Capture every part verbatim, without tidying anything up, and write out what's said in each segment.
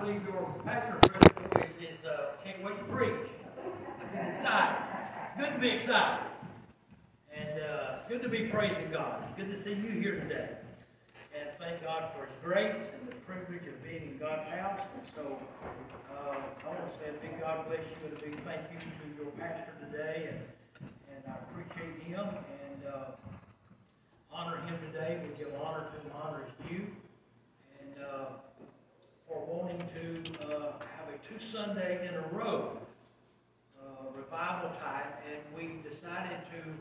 believe your pastor is, is uh, can't wait to preach. It's exciting. It's good to be excited. And uh, it's good to be praising God. It's good to see you here today. And thank God for His grace and the privilege of being in God's house. And so uh, I want to say a big God bless you and a big thank you to your pastor today. And, and I appreciate him and uh, honor him today. We give honor to him. Honor is due. And uh, for wanting to uh, have a two-Sunday in a row uh, revival time. And we decided to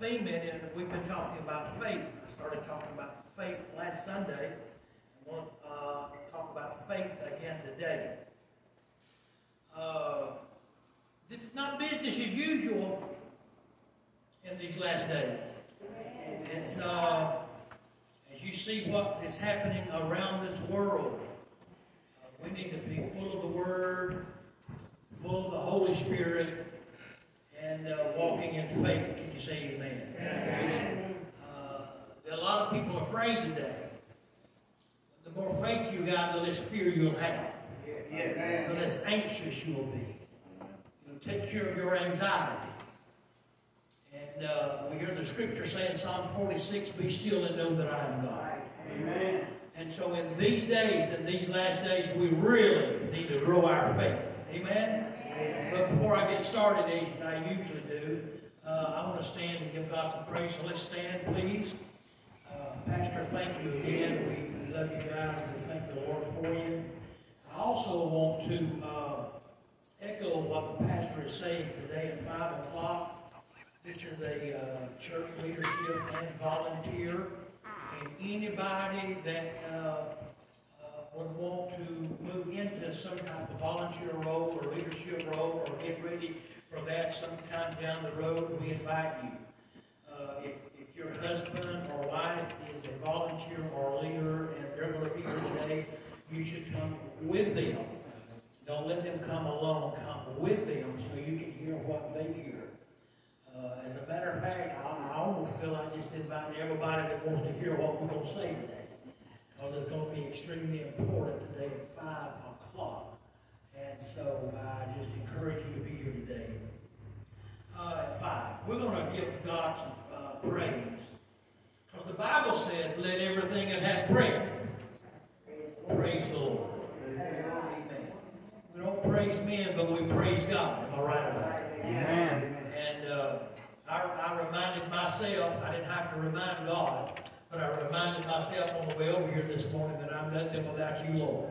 theme it, and we've been talking about faith. I started talking about faith last Sunday. I want to uh, talk about faith again today. Uh, this is not business as usual in these last days. It's, uh, as you see what is happening around this world, uh, we need to be full of the Word, full of the Holy Spirit, and uh, walking in faith. Can you say amen? Amen. Uh, a lot of people are afraid today. The more faith you got, the less fear you'll have. Yes. The less anxious you'll be. You know, take care of your anxiety. And uh, we hear the scripture saying, Psalm forty-six, be still and know that I am God. Amen. And so in these days, in these last days, we really need to grow our faith. Amen? But before I get started, as I usually do, uh, I want to stand and give God some praise. So let's stand, please. Uh, Pastor, thank you again. We, we love you guys. We thank the Lord for you. I also want to uh, echo what the pastor is saying today at five o'clock. This is a uh, church leadership and volunteer. And anybody that... Uh, would want to move into some type of volunteer role or leadership role or get ready for that sometime down the road, we invite you. Uh, if, if your husband or wife is a volunteer or a leader and they're going to be here today, you should come with them. Don't let them come alone. Come with them so you can hear what they hear. Uh, as a matter of fact, I, I almost feel I just invite everybody that wants to hear what we're going to say today. Because it's going to be extremely important today at five o'clock. And so I just encourage you to be here today uh, at five. We're going to give God some uh, praise. Because the Bible says, let everything that hath breath praise the Lord. Amen. We don't praise men, but we praise God. Am I right about that? Amen. And uh, I, I reminded myself, I didn't have to remind God, but I reminded myself on the way over here this morning that I'm nothing without you, Lord.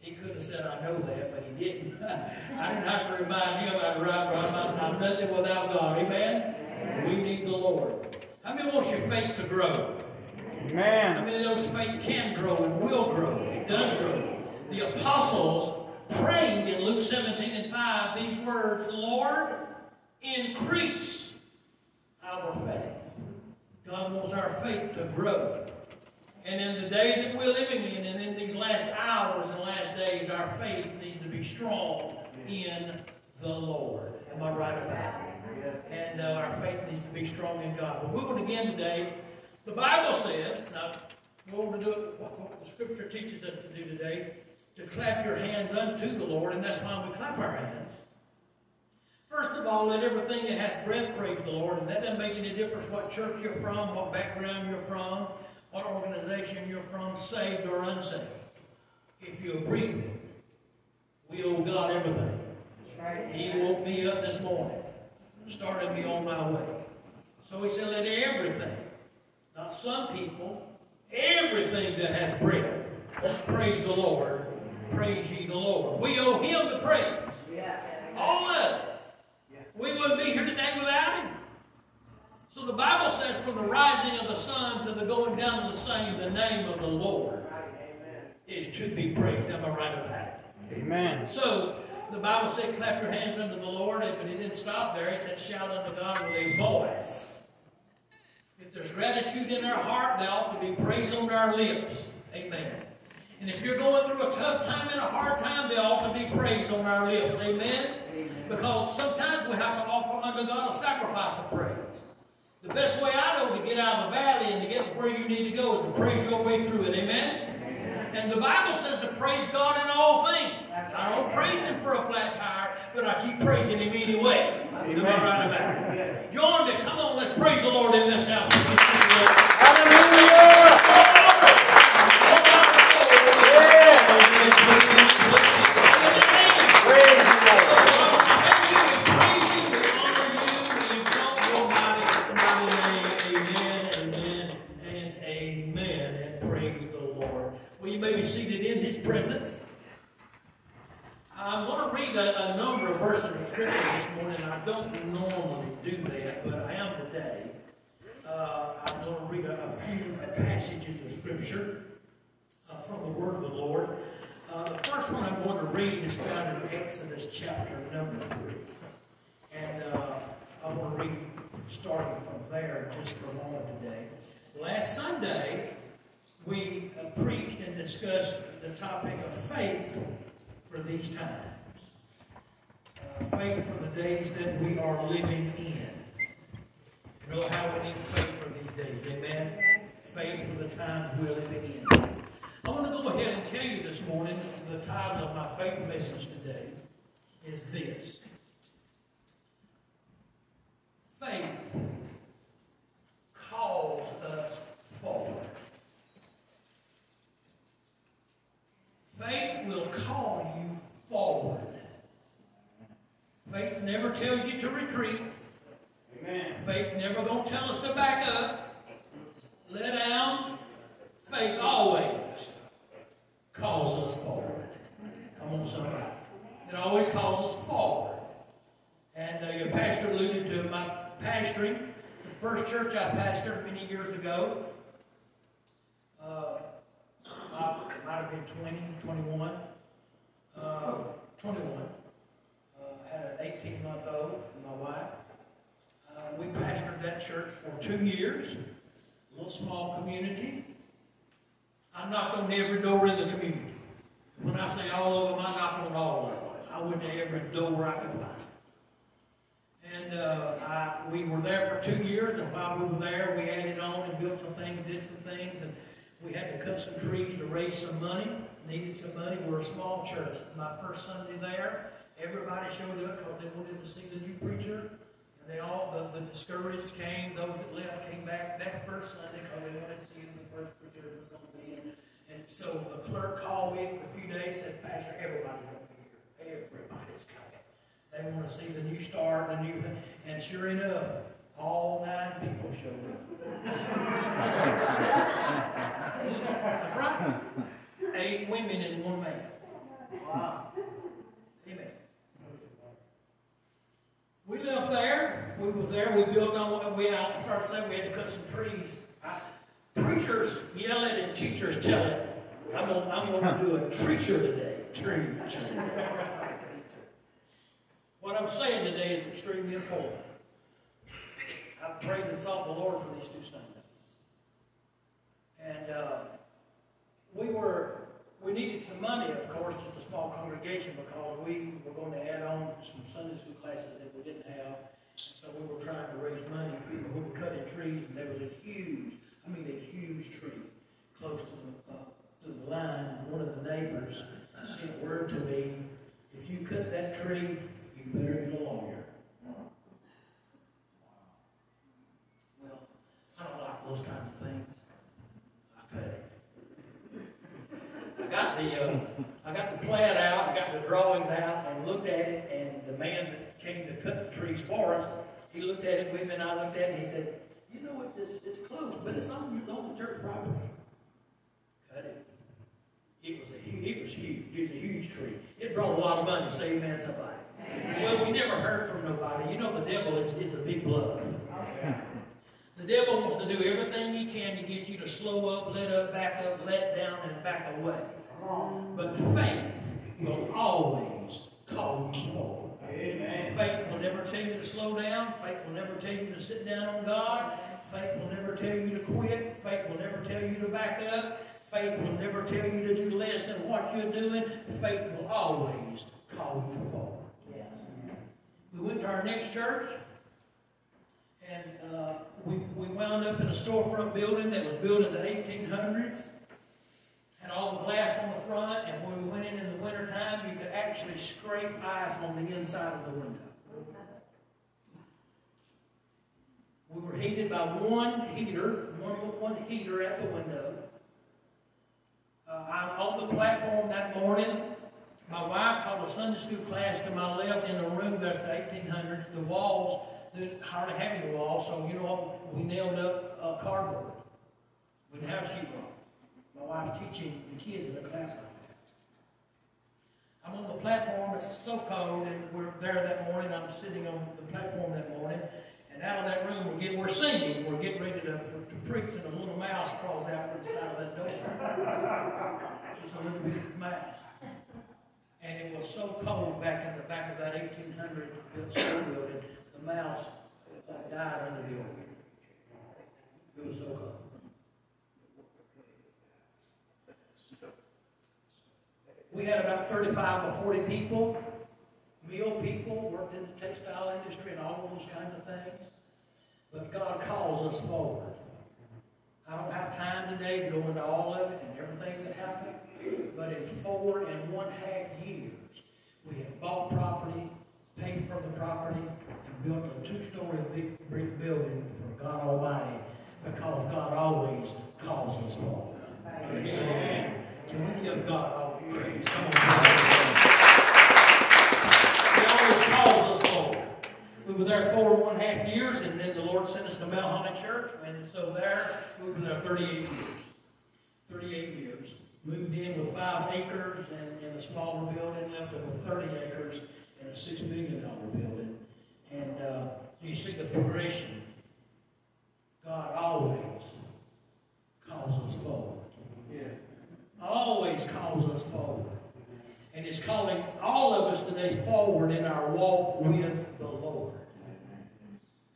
He could have said, I know that, but he didn't. I didn't have to remind him. I'd remind myself, I'm nothing without God. Amen? Amen? We need the Lord. How many wants your faith to grow? Amen. How many knows faith can grow and will grow? It does grow. The apostles prayed in Luke seventeen and five these words, Lord, increase our faith. God wants our faith to grow. And in the days that we're living in, and in these last hours and last days, our faith needs to be strong in the Lord. Am I right about it? And uh, our faith needs to be strong in God. But we're going to begin today. The Bible says, now we're going to do what, what the Scripture teaches us to do today, to clap your hands unto the Lord, and that's why we clap our hands. First of all, let everything that hath breath praise the Lord. And that doesn't make any difference what church you're from, what background you're from, what organization you're from, saved or unsaved. If you're breathing, we owe God everything. He woke me up this morning, started me on my way. So he said, let everything, not some people, everything that hath breath, praise the Lord, praise ye the Lord. We owe him the praise. All of it. We wouldn't be here today without him. So the Bible says, from the rising of the sun to the going down of the same, the name of the Lord is to be praised. Am I right about it? Amen. So the Bible said, clap your hands unto the Lord, but he didn't stop there. He said, shout unto God with a voice. If there's gratitude in our heart, there ought to be praise on our lips. Amen. And if you're going through a tough time and a hard time, there ought to be praise on our lips. Amen. Because sometimes we have to offer unto God a sacrifice of praise. The best way I know to get out of the valley and to get to where you need to go is to praise your way through it. Amen? Amen. And the Bible says to praise God in all things. I don't praise Him for a flat tire, but I keep praising Him anyway. Amen. Am I right about it? John, come on, let's praise the Lord in this house. Hallelujah! Passages of Scripture uh, from the Word of the Lord. Uh, the first one I'm going to read is found in Exodus chapter number three. And uh, I'm going to read starting from there just for a moment today. Last Sunday, we uh, preached and discussed the topic of faith for these times. Uh, faith for the days that we are living in. You know how we need faith for these days, amen? Faith for the times we're living in. I want to go ahead and tell you this morning, the title of my faith message today is this. Faith calls us forward. Faith will call you forward. Faith never tells you to retreat. Amen. Faith never going to tell us to back up. Let down, faith always calls us forward. Come on, somebody. It always calls us forward. And uh, your pastor alluded to my pastoring. The first church I pastored many years ago, uh, I might have been twenty, twenty-one, uh, twenty-one. Uh, had an eighteen-month-old, my wife. Uh, we pastored that church for two years. A little small community. I knocked on every door in the community. When I say all of them, I knocked on all of them. I went to every door I could find. And uh, I, we were there for two years, and while we were there, we added on and built some things, did some things, and we had to cut some trees to raise some money, needed some money. We're a small church. My first Sunday there, everybody showed up because they wanted to see the new preacher. They all, the, the discouraged came, those that left came back that first Sunday because they wanted to see who the first preacher was going to be. And, and so the clerk called me for a few days and said, Pastor, everybody's going to be here. Everybody's coming. They want to see the new star, the new thing. And sure enough, all nine people showed up. That's right. Eight women and one man. Wow. Amen. We left there. We were there. We built on. We I started saying we had to cut some trees. I, preachers yell it and teachers tell it. I'm gonna I'm gonna do a treacher today. Trees. What I'm saying today is extremely important. I prayed and sought the Lord for these two Sundays, and uh, we were we needed some money, of course, just a small congregation because we were going to add on some Sunday school classes that we didn't have. And so we were trying to raise money. We were cutting trees, and there was a huge, I mean a huge tree close to the, uh, to the line. One of the neighbors sent word to me, if you cut that tree, you better get a lawyer. Well, I don't like those kinds of things. I cut it. I got the uh, I got the plan out, I got the drawings out, and looked at it. And the man that came to cut the trees for us, he looked at it with me, and I looked at it, and he said, "You know, it's it's close, but it's on, on the church property. Cut it." It was a it was huge. It was a huge tree. It brought a lot of money. Say amen, somebody. Amen. Well, we never heard from nobody. You know, the devil is is a big bluff. Okay. The devil wants to do everything he can to get you to slow up, let up, back up, let down, and back away. But faith will always call you forward. Amen. Faith will never tell you to slow down. Faith will never tell you to sit down on God. Faith will never tell you to quit. Faith will never tell you to back up. Faith will never tell you to do less than what you're doing. Faith will always call you forward. Yeah. We went to our next church, and uh, we, we wound up in a storefront building that was built in the eighteen hundreds. and all the glass on the front, and when we went in in the wintertime, you could actually scrape ice on the inside of the window. We were heated by one heater, one, one heater at the window. Uh, I'm on the platform that morning. My wife taught a Sunday school class to my left in a room that's the eighteen hundreds. The walls didn't hardly have any walls, so you know we nailed up uh, cardboard. We didn't have sheetrock. My wife teaching the kids in a class like that. I'm on the platform. It's so cold, and we're there that morning. I'm sitting on the platform that morning, and out of that room we're getting we're singing. We're getting ready to, for, to preach, and a little mouse crawls out from the side of that door. It's a little bitty mouse. And it was so cold back in the back of that eighteen hundred built school building, the mouse uh, died under the organ. It was so cold. We had about thirty-five or forty people, meal people, worked in the textile industry and all of those kinds of things. But God calls us forward. I don't have time today to go into all of it and everything that happened. But in four and one half years, we had bought property, paid for the property, and built a two-story big brick building for God Almighty, because God always calls us forward. Can you say amen? Can we give God all the praise? Come on, He always calls us forward. We were there four and one half years, and then the Lord sent us to Mount Holly Church, and so there we were there thirty-eight years. thirty-eight years. Moved in with five acres and, and a smaller building, left it with thirty acres and a six million dollar building. And uh, you see the progression. God always calls us forward. Yes. Always calls us forward. And He's calling all of us today forward in our walk with the Lord.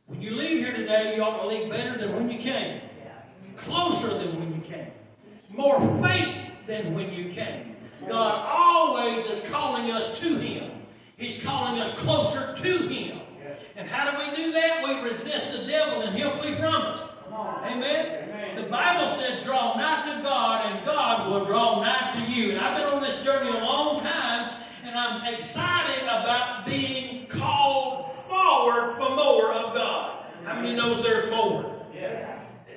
When you leave here today, you ought to leave better than when you came. Closer than when you came. More faith than when you came. God always is calling us to Him. He's calling us closer to Him. And how do we do that? We resist the devil and he'll flee from us. Amen? Amen. The Bible says, draw nigh to God and God will draw nigh to you. And I've been on this journey a long time, and I'm excited about being called forward for more of God. How many knows there's more? Yes.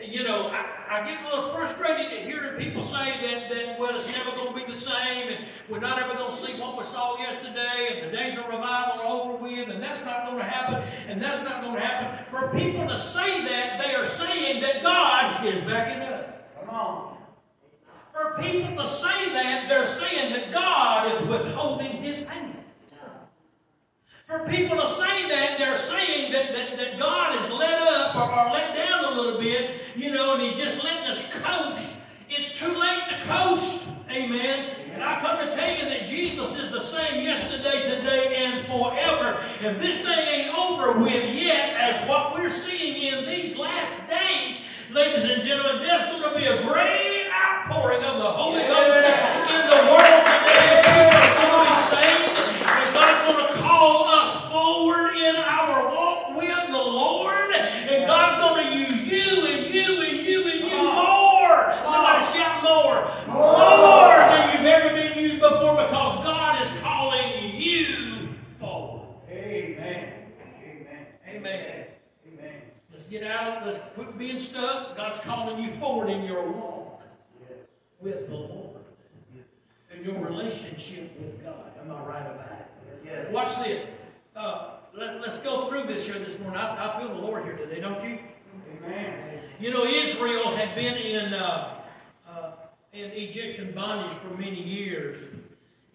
You know, I, I get a little frustrated at hearing people say that, that, well, it's never going to be the same, and we're not ever going to see what we saw yesterday, and the days of revival are over with, and that's not going to happen, and that's not going to happen. For people to say that, they are saying that God is backing up. Come on. For people to say that, they're saying that God is withholding His hand. For people to say that, they're saying that, that, that God is let up or, or let down a little bit, you know, and He's just letting us coast. It's too late to coast, amen. And I come to tell you that Jesus is the same yesterday, today, and forever. And this thing ain't over with yet, as what we're seeing in these last days, ladies and gentlemen, there's going to be a great outpouring of the Holy Ghost in the world today. People are going to be saved, and God's going to call us forward in our walk with the Lord, and God's going to use you and you and you and you more. Somebody shout more. More than you've ever been used before, because God is calling you forward. Amen. Amen. Amen. Amen. Let's get out of this. Quit being stuck. God's calling you forward in your walk with the Lord and your relationship with God. Am I right about it? Yes. Watch this. Uh, let, let's go through this here this morning. I, I feel the Lord here today, don't you? Amen. You know, Israel had been in uh, uh, in Egyptian bondage for many years.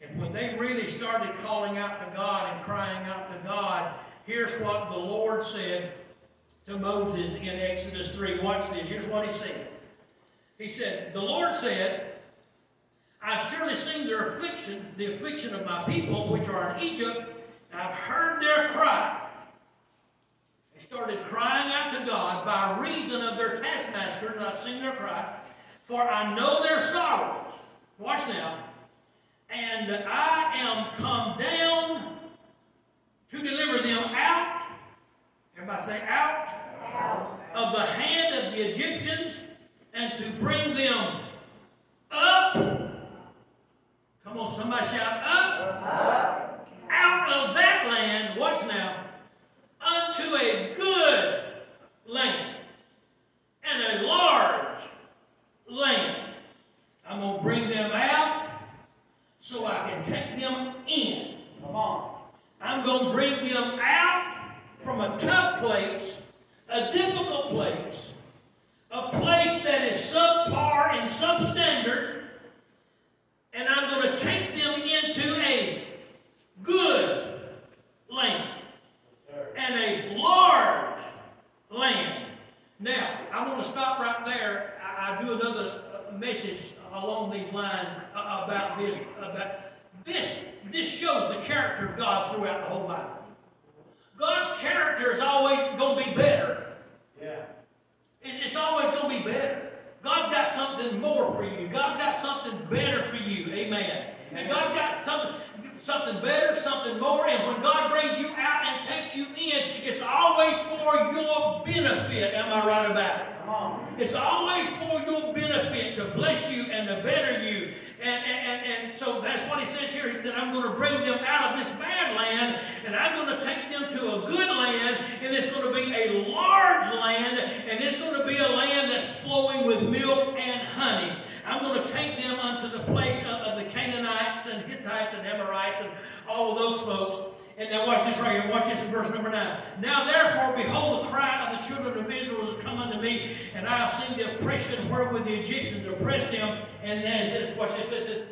And when they really started calling out to God and crying out to God, here's what the Lord said to Moses in Exodus three. Watch this. Here's what He said. He said, the Lord said, I've surely seen their affliction, the affliction of my people, which are in Egypt, and I've heard their cry. They started crying out to God by reason of their taskmaster, and I've seen their cry, for I know their sorrows. Watch now. And I am come down to deliver them out, everybody say out, out. Of the hand of the Egyptians, and to bring them up Come on, somebody shout, up, up out of that land, watch now, unto a good land and a large land. I'm going to bring them out so I can take them in. Come on. I'm going to bring them out from a tough place, a difficult place, a place that is subpar and substandard, and I'm going to take them into a good land and a large land. Now, I want to stop right there. I, I do another message along these lines about this. About this, this shows the character of God throughout the whole Bible. God's character is always going to be better. Yeah. It's always going to be better. God's got something more for you. God's got something better for you. Amen. And God's got something, something better, something more. And when God brings you out and takes you in, it's always for your benefit. Am I right about it? Come on. It's always for your benefit to bless you and to better you. And, and, and, and so that's what he says here. He said, I'm going to bring them out of this bad land, and I'm going to take them to a good land, and it's going to be a large land, and it's going to be a land that's flowing with milk and honey. I'm going to take them unto the place of, of the Canaanites and Hittites and Amorites and all of those folks. And now watch this right here. Watch this in verse number nine. Now therefore, behold, the cry of the children of Israel is come unto me, and I have seen the oppression wherewith the Egyptians oppressed them. And then it says, watch this, this, this.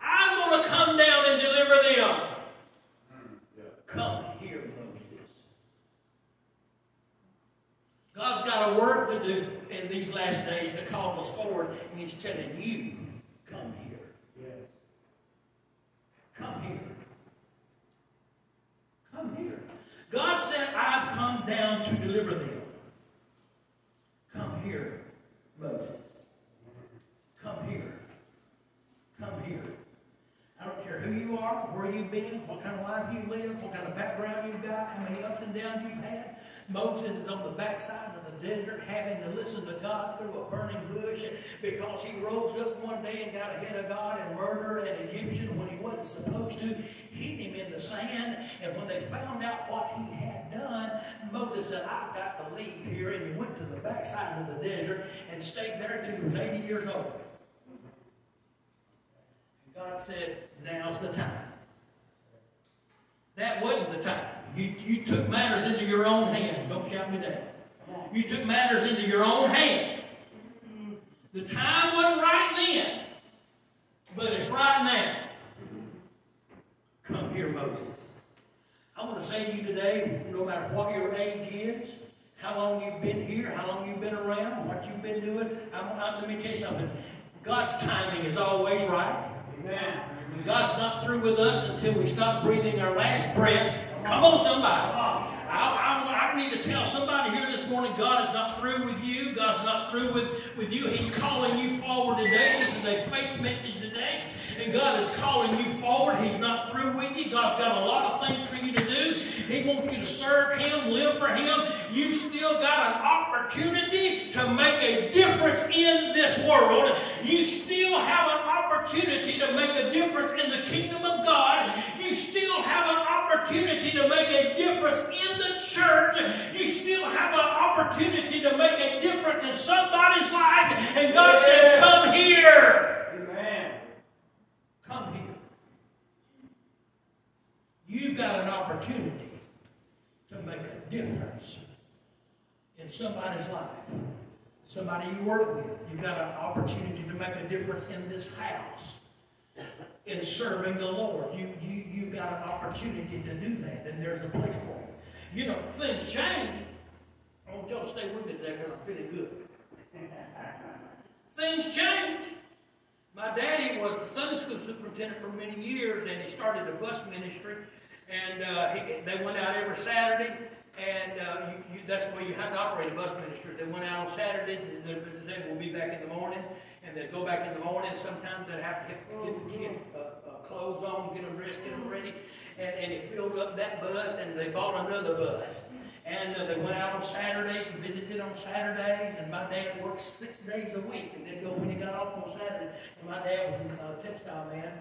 I'm going to come down and deliver them. Yeah. Come here, Moses. God's got a work to do in these last days to call us forward, and he's telling you, come here. Yes. Come here. Come here. God said, I've come down to deliver them. Come here, Moses. Come here. Come here. I don't care who you are, where you've been, what kind of life you've lived, what kind of background you've got, how many ups and downs you've had. Moses is on the backside of the desert having to listen to God through a burning bush because he rose up one day and got ahead of God and murdered an Egyptian when he wasn't supposed to, hit him in the sand, and when they found out what he had done, Moses said, I've got to leave here, and he went to the backside of the desert and stayed there until he was eighty years old. And God said, now's the time. That wasn't the time. You, you took matters into your own hands. Don't shout me down. You took matters into your own hand. The time wasn't right then, but it's right now. Come here, Moses. I want to say to you today, no matter what your age is, how long you've been here, how long you've been around, what you've been doing, I'm, I'm, let me tell you something. God's timing is always right. Amen. And God's not through with us until we stop breathing our last breath. Come on, somebody. I, I, I need to tell somebody here this morning, God is not through with you. God's not through with, with you. He's calling you forward today. This is a faith message today. And God is calling you forward. He's not through with you. God's got a lot of things for you to do. He wants you to serve him, live for him. You've still got an opportunity to make a difference in this world. You still have an opportunity to make a difference in the kingdom of God. You still have an opportunity to make a difference in the church. You still have an opportunity to make a difference in somebody's life. And God said, come here. Amen. Come here. You've got an opportunity to make a difference in somebody's life. Somebody you work with. You've got an opportunity to make a difference in this house. In serving the Lord. You, you, you've got an opportunity to do that, and there's a place for you. You know, things change. I want y'all to stay with me today because I'm feeling good. Things change. My daddy was the Sunday school superintendent for many years, and he started a bus ministry, and uh, he, they went out every Saturday, and uh, you, you, that's the way you have to operate a bus ministry. They went out on Saturdays, and they will be back in the morning, and they'd go back in the morning. Sometimes they'd have to get the kids uh, uh, clothes on, get them dressed, get them ready. And, and it filled up that bus, and they bought another bus. And uh, they went out on Saturdays and visited on Saturdays. And my dad worked six days a week. And then go when he got off on Saturday. And my dad was a uh, textile man.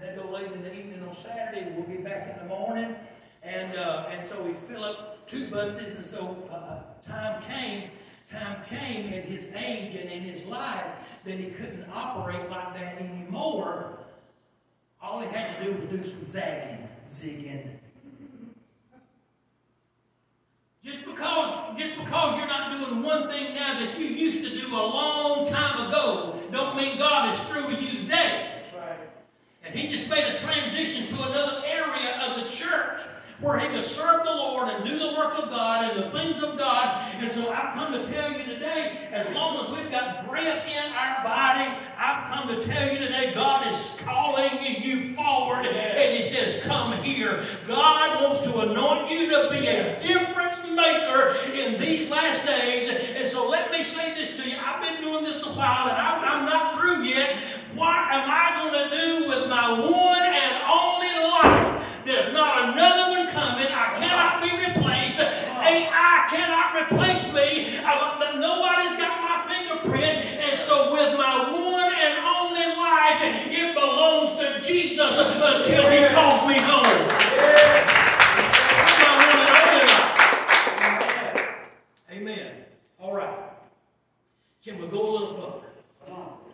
and then go late in the evening on Saturday. We'll be back in the morning. And uh, and so we'd fill up two buses. And so uh, time came, time came in his age and in his life that he couldn't operate like that anymore. All he had to do was do some zagging, zigging. Just because, just because you're not doing one thing now that you used to do a long time ago don't mean God is through with you today. That's right. And he just made a transition to another area of the church where he could serve the Lord and do the work of God and the things of God. And so I've come to tell you today, as long as we've got breath in our body, I've come to tell you today, God is calling you forward, and he says, come here. God wants to anoint you to be a difference maker in these last days. And so let me say this to you. I've been doing this a while, and I'm, I'm not through yet. What am I going to do with my one and only life? There's not another one coming. I cannot be replaced. A I cannot replace me. I, nobody's got my fingerprint. And so with my one and only life, it belongs to Jesus until he calls me home. That's my one and only life. Amen. All right. Can we go a little further?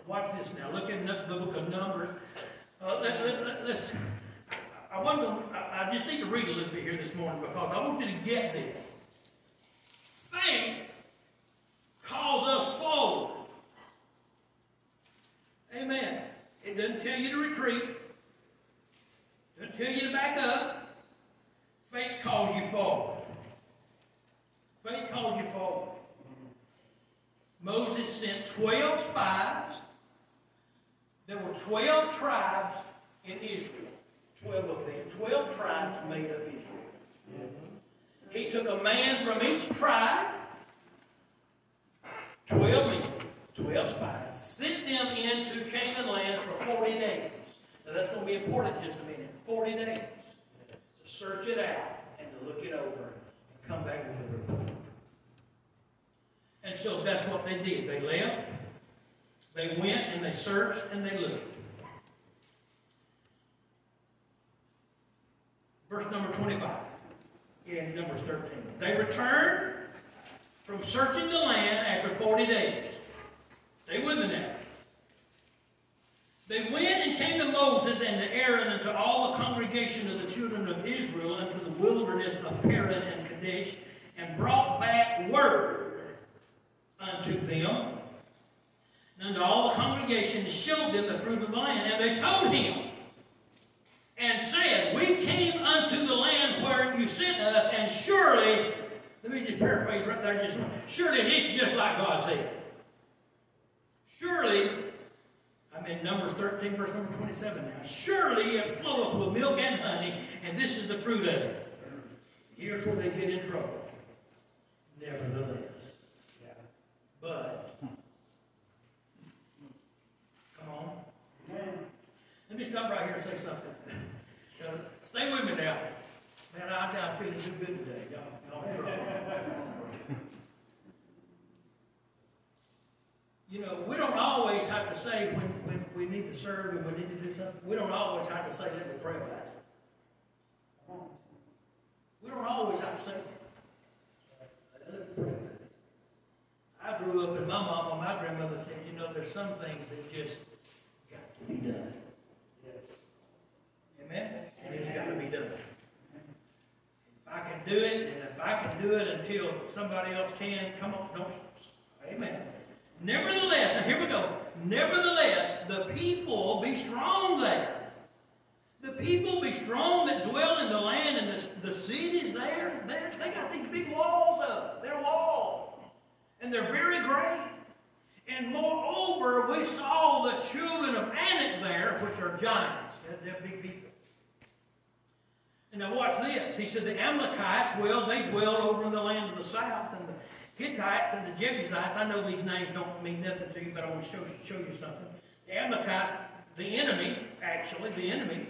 Watch this now. Look at the book of Numbers. Uh, let, let, let, let's... I, wasn't gonna, I just need to read a little bit here this morning because I want you to get this. Faith calls us forward. Amen. It doesn't tell you to retreat. It doesn't tell you to back up. Faith calls you forward. Faith calls you forward. Moses sent twelve spies. There were twelve tribes in Israel. Twelve of them. Twelve tribes made up Israel. Mm-hmm. He took a man from each tribe, twelve men, twelve spies, sent them into Canaan land for forty days. Now that's going to be important in just a minute. Forty days to search it out and to look it over and come back with a report. And so that's what they did. They left, they went, and they searched, and they looked. Verse number twenty-five in Numbers thirteen. They returned from searching the land after forty days. Stay with me now. They went and came to Moses and to Aaron and to all the congregation of the children of Israel into the wilderness of Paran and Kadesh, and brought back word unto them and unto all the congregation, and showed them the fruit of the land. And they told him and said, we came unto the land where you sent us, and surely, let me just paraphrase right there, just surely it's just like God said. Surely, I'm in Numbers thirteen, verse number twenty-seven now. Surely it floweth with milk and honey, and this is the fruit of it. Here's where they get in trouble. Nevertheless. Yeah. But, come on. Yeah. Let me stop right here and say something. Now, stay with me now. Man, I'm not feeling too good today. Y'all, y'all in trouble. You know, we don't always have to say when, when we need to serve and we need to do something. We don't always have to say, let me pray about it. We don't always have to say that. Let me pray about it. I grew up, and my mom and my grandmother said, you know, there's some things that just got to be done. Amen? And it's got to be done. If I can do it, and if I can do it until somebody else can, come on, don't. Amen. Nevertheless, now here we go. Nevertheless, the people be strong there. The people be strong that dwell in the land, and the, the cities there, they got these big walls up. They're walled. And they're very great. And moreover, we saw the children of Anak there, which are giants. They're, they're big people. And now watch this. He said the Amalekites, well, they dwelled over in the land of the south, and the Hittites and the Jebusites. I know these names don't mean nothing to you, but I want to show, show you something. The Amalekites, the enemy, actually, the enemy,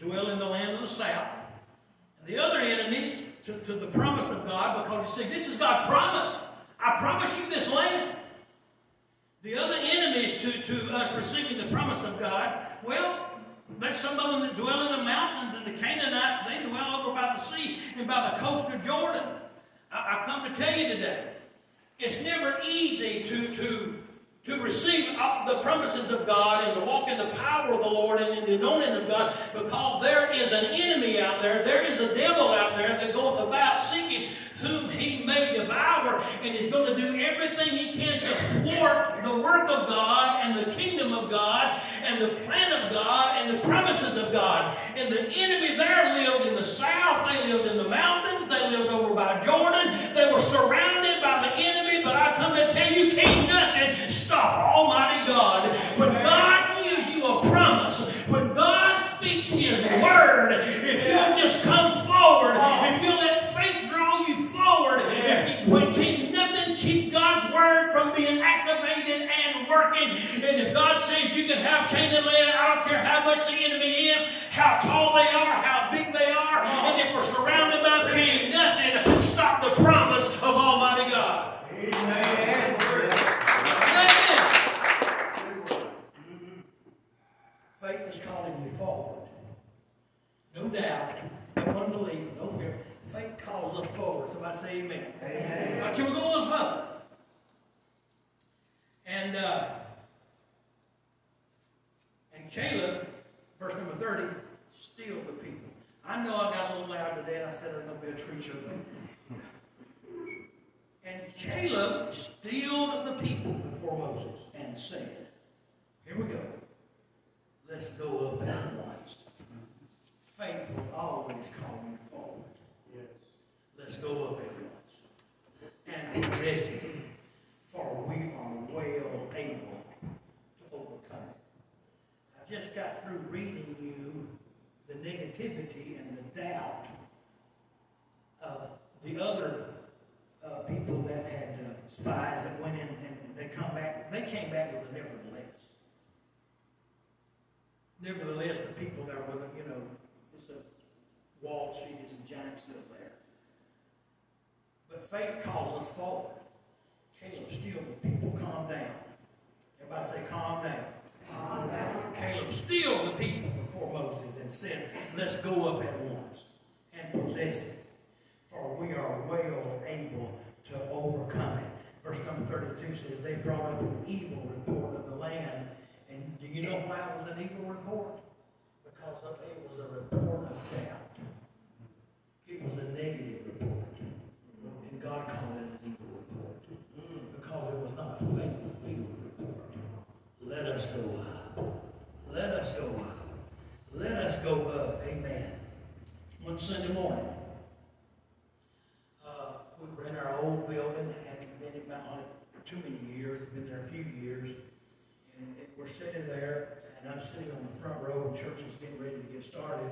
dwell in the land of the south. And the other enemies to, to the promise of God, because you see, this is God's promise. I promise you this land. The other enemies to, to us receiving the promise of God, well, But some of them that dwell in the mountains, and the Canaanites, they dwell over by the sea and by the coast of Jordan. I, I've come to tell you today, it's never easy to, to, to receive the promises of God and to walk in the power of the Lord and in the anointing of God, because there is an enemy out there, there is a devil out there that goeth about seeking whom he may devour, and he's going to do everything he can to thwart the work of God and the kingdom of God and the plan of God and the promises of God. And the enemy there lived in the south, they lived in the mountains, they lived over by Jordan, they were surrounded by the enemy, but I come to tell you, can't nothing stop Almighty God. When God gives you a promise, when God speaks His word, if you'll just come forward, if you'll let faith draw you forward, if you, when can't nothing keep God's word from being activated and working. And if God says you can have Canaan land, I don't care how much the enemy is, how tall they are, how big they are, and if we're surrounded by pain, nothing stop the promise of Almighty God. Amen. Faith is calling you forward. No doubt, no unbelief, no fear. Faith calls us forward. Somebody say amen. Amen. Right, can we go on further? And, uh, and Caleb, verse number thirty, still the people. I know I got a little loud today and I said there's going to be a treacher. And Caleb stilled the people before Moses and said, here we go. Let's go up at once. Faith will always call you forward. Yes. Let's go up at once and possess it, for we are well able to overcome it. I just got through reading you the negativity and the doubt of the other uh, people that had uh, spies that went in and, and they come back. They came back with a nevertheless. Nevertheless, the people there with them, you know, it's a walled street, it's a giant stuff there. But faith calls us forward. Caleb stilled the people. Calm down. Everybody say, calm down. Calm down. Caleb stilled the people before Moses and said, let's go up at once and possess it, for we are well able to overcome it. Verse number thirty-two says, they brought up an evil report of the land. And do you know why it was an evil report? Because it was a report of doubt. It was a negative report. And God called it an evil report. Because it was not a faith-filled report. Let us go up. Let us go up. Let us go up. Amen. One Sunday morning, uh, we were in our old building. I hadn't been on it too many years. I've been there a few years. And we're sitting there, and I'm sitting on the front row, and church is getting ready to get started.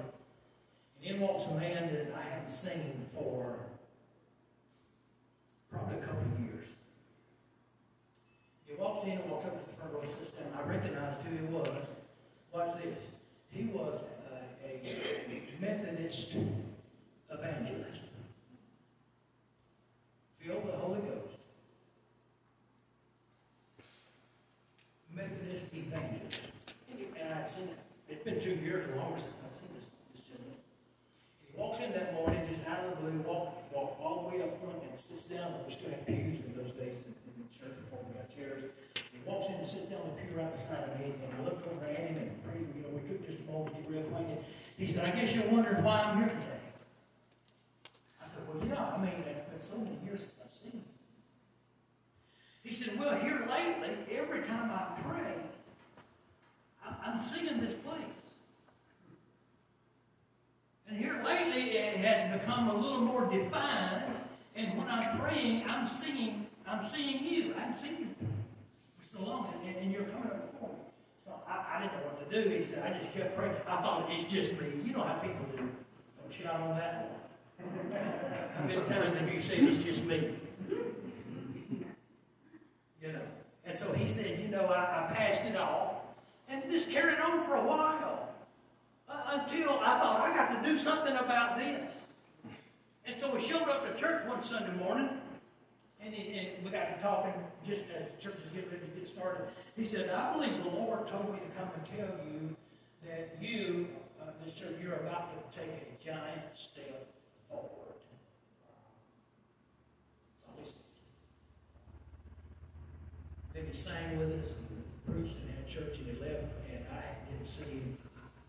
And in walks a man that I hadn't seen for probably a couple of years. He walks in, walks up to the front row, and sits down. I recognized who he was. Watch this. He was a, a Methodist evangelist, filled with the Holy Ghost. Methodist evangelist. And I'd seen it. It's been two years or longer since I've seen this, this gentleman. And he walks in that morning, just out of the blue, walked walk all the way up front and sits down. We still had pews in those days in the church before we got chairs. He walks in and sits down on the pew right beside me, and I looked over at him and prayed. You know, we took just a moment to get reacquainted. He said, I guess you're wondering why I'm here today. I said, well, yeah, I mean, it's been so many years since I've seen you. He said, well, here lately, every time I pray, I'm singing this place. And here lately, it has become a little more defined. And when I'm praying, I'm singing, I'm singing you. I haven't seen you for so long, and, and you're coming up before me. So I, I didn't know what to do. He said, I just kept praying. I thought, it's just me. You know how people do. Don't shout on that one. How many times have you said, it's just me? You know, and so he said, you know, I, I passed it off, and this carried on for a while uh, until I thought I got to do something about this. And so we showed up to church one Sunday morning, and, he, and we got to talking just as the church was getting ready to get started. He said, I believe the Lord told me to come and tell you that you, uh, that so you're about to take a giant step forward. So listen. Then he sang with us, and Bruce in that church, and he left, and I didn't see him.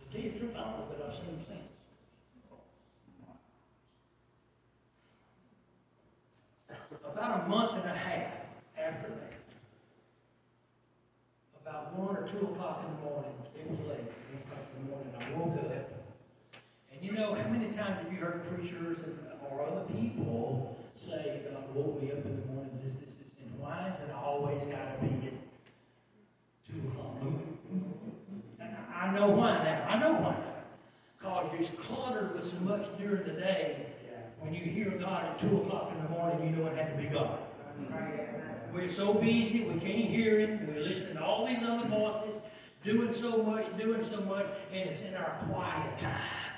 To tell you the truth, I don't know, but I've seen him since. About a month and a half after that, about one or two o'clock in the morning, it was late, one o'clock in the morning, I woke up. And you know, how many times have you heard preachers or other people say, God woke me up in the morning, this, this, this, and why is it always got to be at two o'clock? I know why now, I know why. Because you're cluttered with so much during the day. When you hear God at two o'clock in the morning, you know it had to be God. We're so busy, we can't hear Him. We're listening to all these other voices, doing so much, doing so much, and it's in our quiet time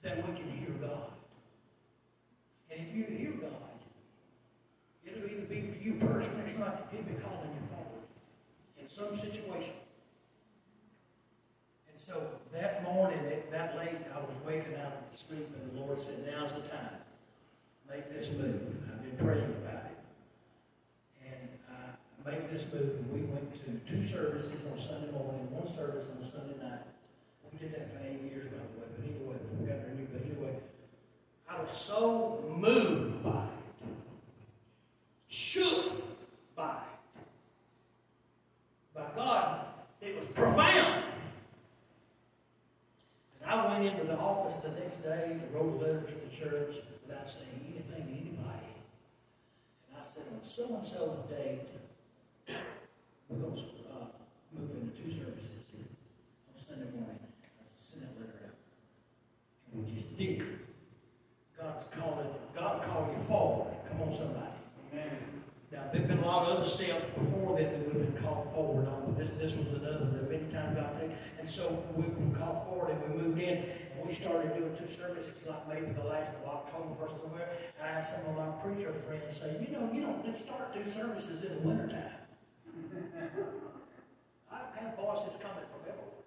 that we can hear God. And if you hear God, it'll either be for you personally, it's like He'll be calling you forward in some situation. So that morning, that late, I was waking out of the sleep, and the Lord said, now's the time. Make this move. I've been praying about it. And I made this move, and we went to two services on Sunday morning, one service on Sunday night. We did that for eight years, by the way, but either way, before we got there, but either way, I was so moved by it, shook by it, by God. It was profound. I went into the office the next day and wrote a letter to the church without saying anything to anybody. And I said, on so-and-so date, we're going to uh, move into two services on Sunday morning. I sent that letter out. And we just did. God's called it. God called you forward. Come on, somebody. Amen. Now, there have been a lot of other steps before that that we've been called forward on, but this, this was another one that many times I'll take. And so we were called forward and we moved in, and we started doing two services, like maybe the last of October, first of November. And I had some of my preacher friends say, you know, you don't start two services in the wintertime. I've had voices coming from everywhere.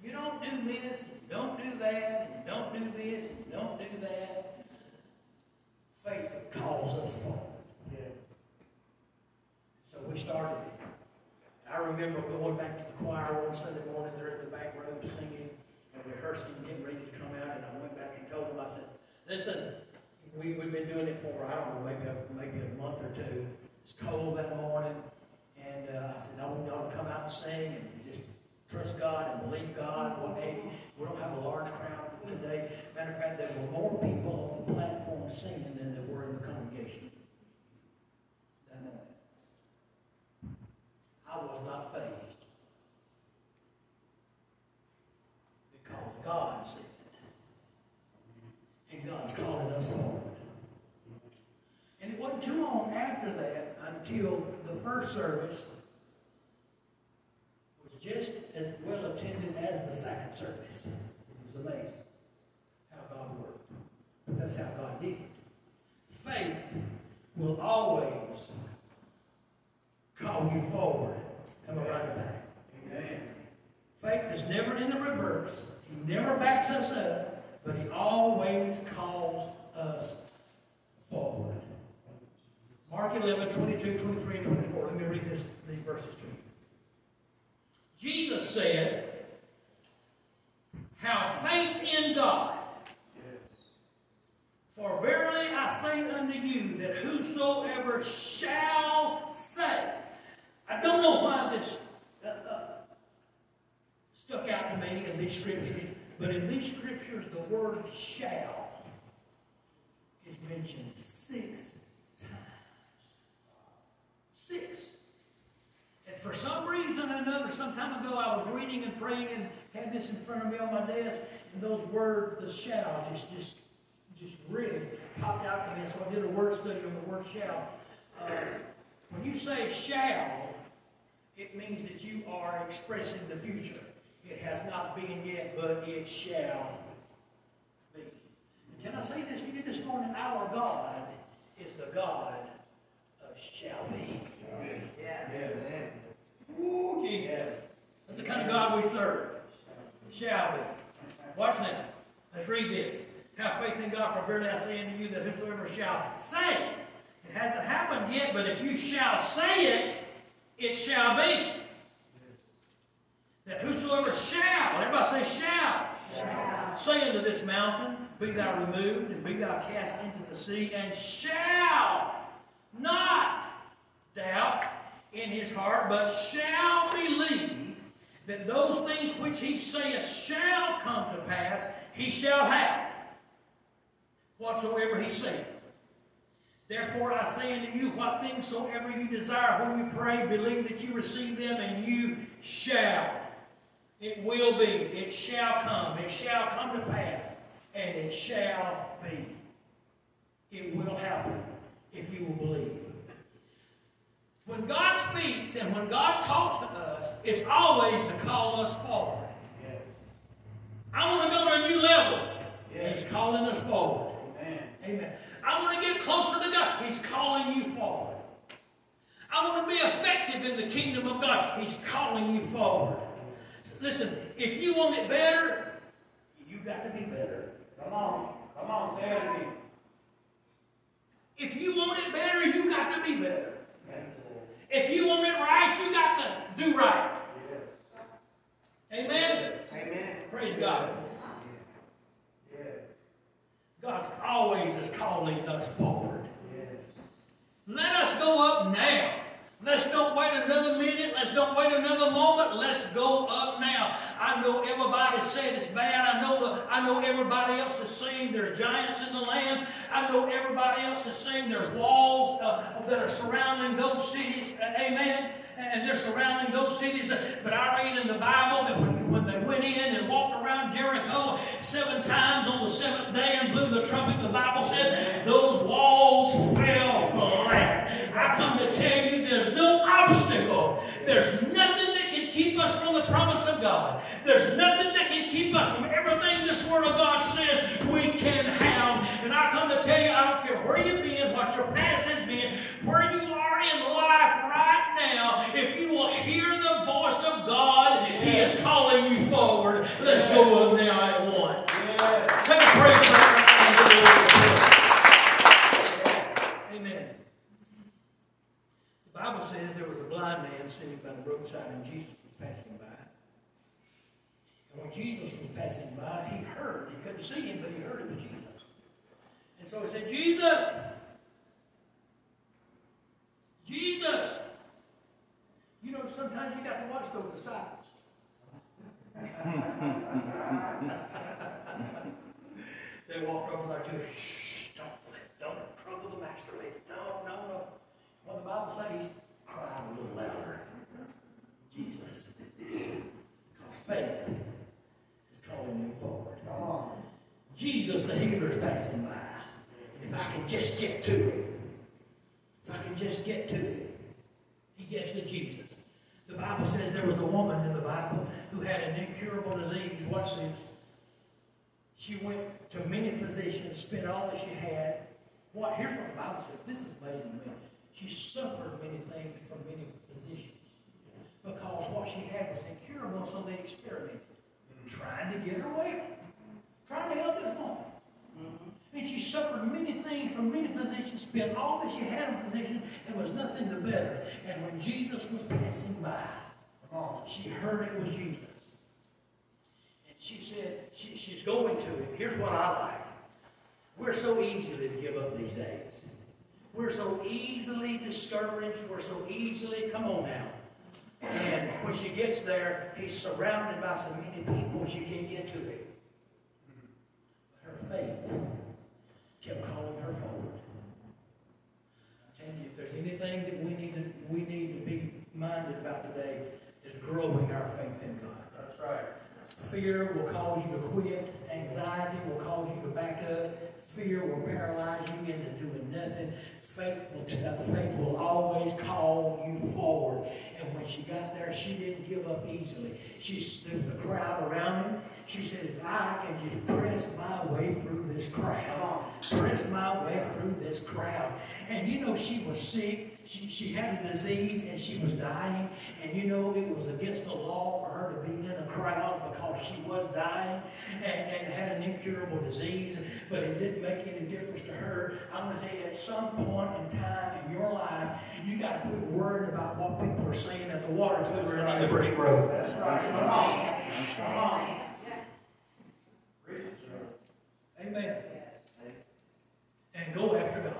You don't do this, and you don't do that, and you don't do this, and you don't do that. Faith calls us forward. Yes. So we started it. I remember going back to the choir one Sunday morning. They're in the back room singing and rehearsing, getting ready to come out. And I went back and told them, I said, listen, we, we've been doing it for, I don't know, maybe a, maybe a month or two. It's cold that morning. And uh, I said, I want y'all to come out and sing and just trust God and believe God, what have you. We don't have a large crowd today. Matter of fact, there were more people on the platform singing than there were in the congregation. I was not fazed because God said it, and God's calling us forward. And it wasn't too long after that until the first service was just as well attended as the second service. It was amazing how God worked, but that's how God did it. Faith will always call you forward. Am I right about it? Amen. Faith is never in the reverse. He never backs us up, but He always calls us forward. Mark eleven, twenty-two, twenty-three, and twenty-four. Let me read this, these verses to you. Jesus said, have faith in God. For verily I say unto you that whosoever shall say, I don't know why this uh, uh, stuck out to me in these scriptures, but in these scriptures the word shall is mentioned six times. Six. And for some reason or another, some time ago I was reading and praying and had this in front of me on my desk, and those words, the shall, just, just, just really popped out to me. So I did a word study on the word shall. Uh, When you say shall, it means that you are expressing the future. It has not been yet, but it shall be. And can I say this to you this morning? Our God is the God of shall be. Amen. Yeah. Ooh, Jesus. That's the kind of God we serve. shall be. Watch now. Let's read this. Have faith in God, for verily I say unto you that whosoever shall say it. It hasn't happened yet, but if you shall say it, it shall be. That whosoever shall, everybody say shall, shall, say unto this mountain, be thou removed, and be thou cast into the sea, and shall not doubt in his heart, but shall believe that those things which he saith shall come to pass, he shall have whatsoever he saith. Therefore I say unto you, what things soever you desire, when you pray, believe that you receive them, and you shall. It will be. It shall come. It shall come to pass. And it shall be. It will happen if you will believe. When God speaks and when God talks to us, it's always to call us forward. Yes. I want to go to a new level. Yes. He's calling us forward. Amen. Amen. I want to get closer to God. He's calling you forward. I want to be effective in the kingdom of God. He's calling you forward. Listen, if you want it better, you got to be better. Come on, come on, say it again. If you want it better, you got to be better. Yes. If you want it right, you got to do right. Yes. Amen? Amen. Praise yes. God. Yes. God's always is calling us forward. Yes. Let us go up now. Let's don't wait another minute. Let's don't wait another moment. Let's go up now. I know everybody said it's bad. I know the, I know everybody else is saying there's giants in the land. I know everybody else is saying there's walls uh, that are surrounding those cities. Uh, amen. And they're surrounding those cities. But I read in the Bible that when, when they went in and walked around Jericho seven times on the seventh day and blew the trumpet, the Bible said those walls fell flat. I come to tell you there's no obstacle. There's nothing that can keep us from the promise of God. There's nothing that can keep us from everything this Word of God says we can have. And I come to tell you, I don't care where you've been, what your past has been, where you are in life right now, if you will hear the voice of God, He is calling you forward. Let's go up now at one. Yeah. Take a praise break. Yeah. Amen. The Bible says there was a blind man sitting by the roadside, and Jesus was passing by. And when Jesus was passing by, he heard. He couldn't see him, but he heard it was Jesus. And so he said, Jesus! Jesus! You know, sometimes you got to watch those disciples. They walked over there to him. Shh, don't let, don't trouble the master, lady. No, no, no. Well, the Bible says he cried a little louder. Jesus. Because faith is calling him forward. Oh. Jesus, the healer, is passing by. And if I can just get to him, if I can just get to him, he gets to Jesus. The Bible says there was a woman in the Bible who had an incurable disease. Watch this. She went to many physicians, spent all that she had. What? Here's what the Bible says. This is amazing to me. She suffered many things from many physicians because what she had was incurable, so they experimented, trying to get her well, trying to help this woman. And she suffered many things from many physicians, spent all that she had on physicians, and was nothing the better. And when Jesus was passing by, she heard it was Jesus. And she said, she, she's going to him. Here's what I like. We're so easily to give up these days. We're so easily discouraged. We're so easily, come on now. And when she gets there, he's surrounded by so many people she can't get to him. But her faith kept calling her forward. I'm telling you, if there's anything that we need to we need to be minded about today, is growing our faith in God. That's right. Fear will cause you to quit. Anxiety will cause you to back up. Fear will paralyze you into doing nothing. Faith will, faith will always call you forward. And when she got there, she didn't give up easily. She, there was a crowd around him. She said, if I can just press my way through this crowd, press my way through this crowd. And you know, she was sick. she, she had a disease and she was dying. And you know, it was against the law for her to be in a crowd because she was dying and, and had an incurable disease. But it didn't make any difference to her. I'm going to tell you, at some point in time in your life, you got to quit worrying about what people are saying at the water cooler and on the brick road. That's right. Come on. Come on. Amen. And go after God.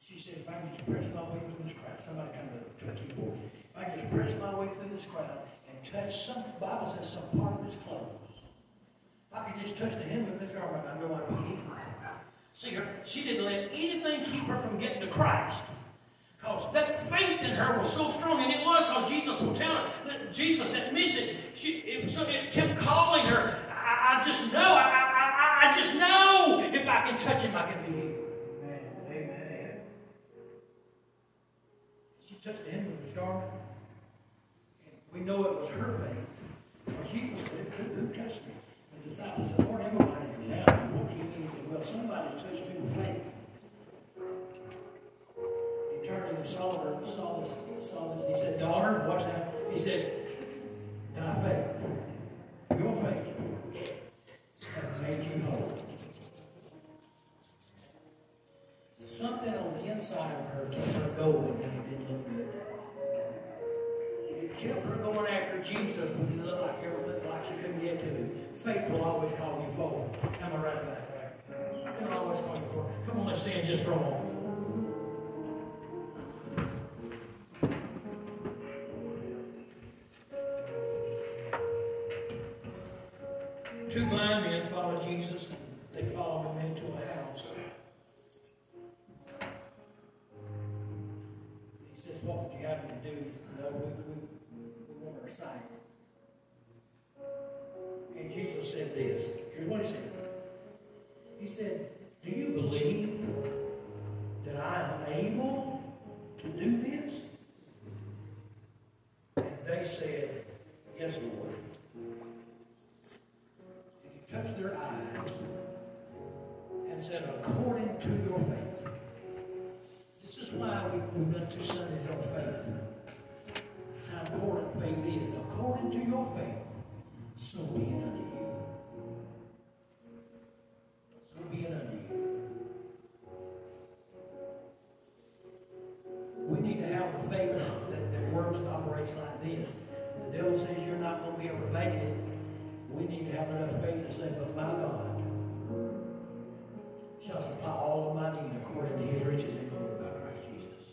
She said, if I can just press my way through this crowd, somebody come to, to a keyboard. If I can just press my way through this crowd and touch some, the Bible says, some part of his clothes. If I could just touch the hem of his garment, I know I'd be healed. See, her, she didn't let anything keep her from getting to Christ. Because that faith in her was so strong, and it was, because Jesus will tell her, Jesus admits it, she, it, so it kept calling her, I, I just know, I, I, I just know, if I can touch him, I can be healed. Amen. Amen. She touched the hem of his garment, and we know it was her faith, because Jesus said, who, who touched me? The disciples said, Lord, everybody around you, what do you mean? He said, well, somebody's touched me with faith. Turned and saw her, saw this, saw this. He said, daughter, watch that. He said, thy faith, your faith, has made you whole. Something on the inside of her kept her going when it didn't look good. It kept her going after Jesus when it looked like everything like she couldn't get to. Faith will always call you forward. Am I right about that? It'll always call you forward. Come on, let's stand just for a moment. Two blind men followed Jesus, and they followed him into a house. And he says, what would you have me to do? He said, no, we, we, we want our sight. And Jesus said this. Here's what he said. He said, do you believe that I am able to do this? And they said, yes, Lord. Touched their eyes and said, according to your faith. This is why we've done two Sundays on faith. It's how important faith is. According to your faith, so be it unto you. So be it unto you. We need to have the faith that, that works and operates like this. And the devil says you're not going to be able to make it. We need to have enough faith to say, but my God shall supply all of my need according to his riches and glory by Christ Jesus.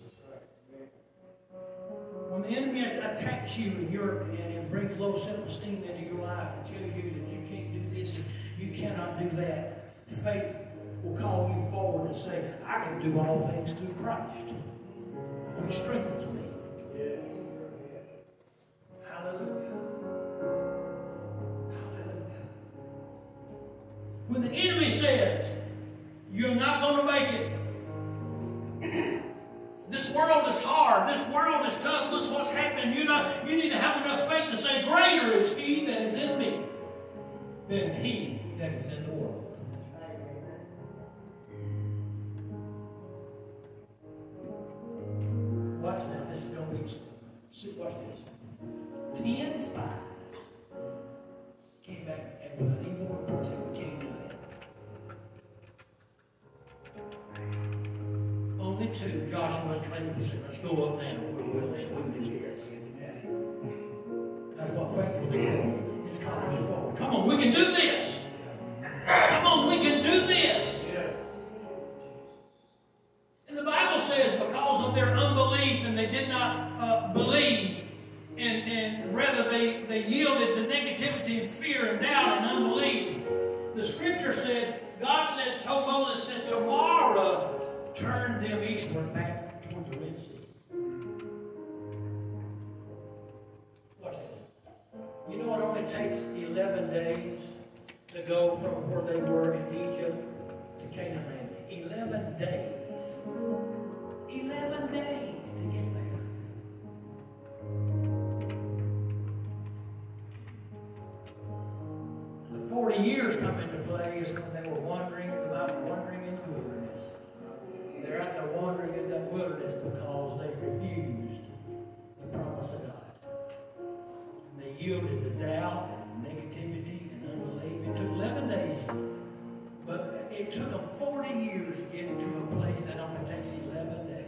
When the enemy attacks you and, you're, and brings low self-esteem into your life and tells you that you can't do this and you cannot do that, faith will call you forward and say, I can do all things through Christ, who strengthens me. Hallelujah. When the enemy says, you're not going to make it. This world is hard. This world is tough. This is what's happening. You're not, you need to have enough faith to say, greater is he that is in me than he that is in the world. Watch now. This is going to be, watch this. Ten spies came back and with an evil person came. Only two, Joshua and Caleb, said, let's go up now. We're willing. We can do this. That's what faith will do for you. It's calling you forward. Come on, we can do this. Come on, we can do this. And the Bible says, because of their unbelief and they did not uh, believe, and, and rather they, they yielded to negativity and fear and doubt and unbelief, the scripture said, God said, told Moses, said, tomorrow, turn them eastward back toward the Red Sea. Watch this. You know it only takes eleven days to go from where they were in Egypt to Canaan land. Eleven days. Eleven days to get there. The forty years come into play is when they were wandering, about wandering in the wilderness. They're out there wandering in that wilderness because they refused the promise of God. And they yielded to doubt and negativity and unbelief. It took eleven days, but it took them forty years to get to a place that only takes eleven days.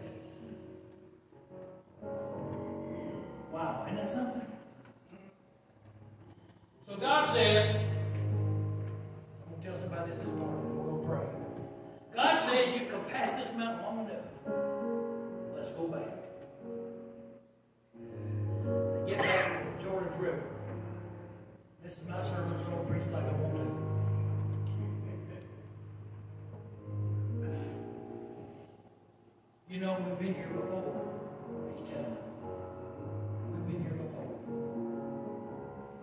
Wow, isn't that something? So God says, I'm going to tell somebody this this morning, and we'll go pray. God says you can pass this mountain long enough. Let's go back. They get back to the Jordan's River. This is my sermon, so I'll preach like I want to. You know, we've been here before, he's telling them. We've been here before.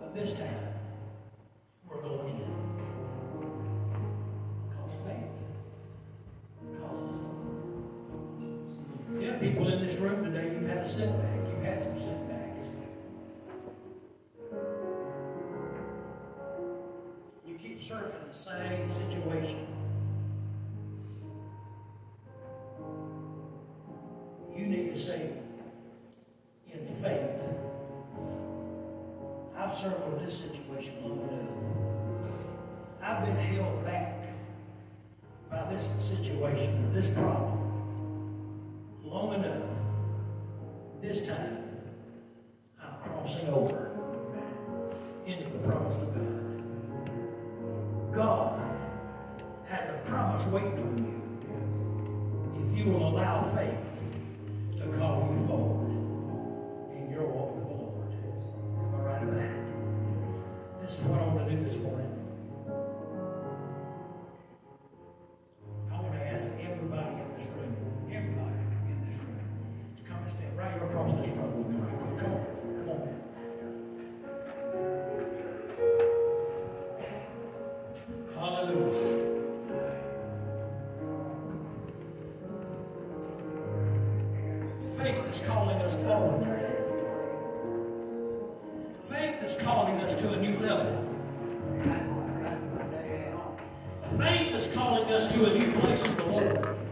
But this time, we're going in. Because faith causes hope. There are people in this room today, you've had a setback. You've had some setbacks. You keep circling the same situation. You need to say, in faith, I've circled this situation long enough. I've been held back by this situation or this problem long enough. This time, I'm crossing over into the promise of God. God has a promise waiting on you if you will allow faith to call you forward in your walk with the Lord. Am I right about it? This is what I want to do this morning. I want to ask everybody in this room, everybody in this room, to come and stand right here across this front with me right quick. Come on, come on. Hallelujah. Faith is calling us forward today. Faith is calling us to a new level. Faith is calling us to a new place in the Lord.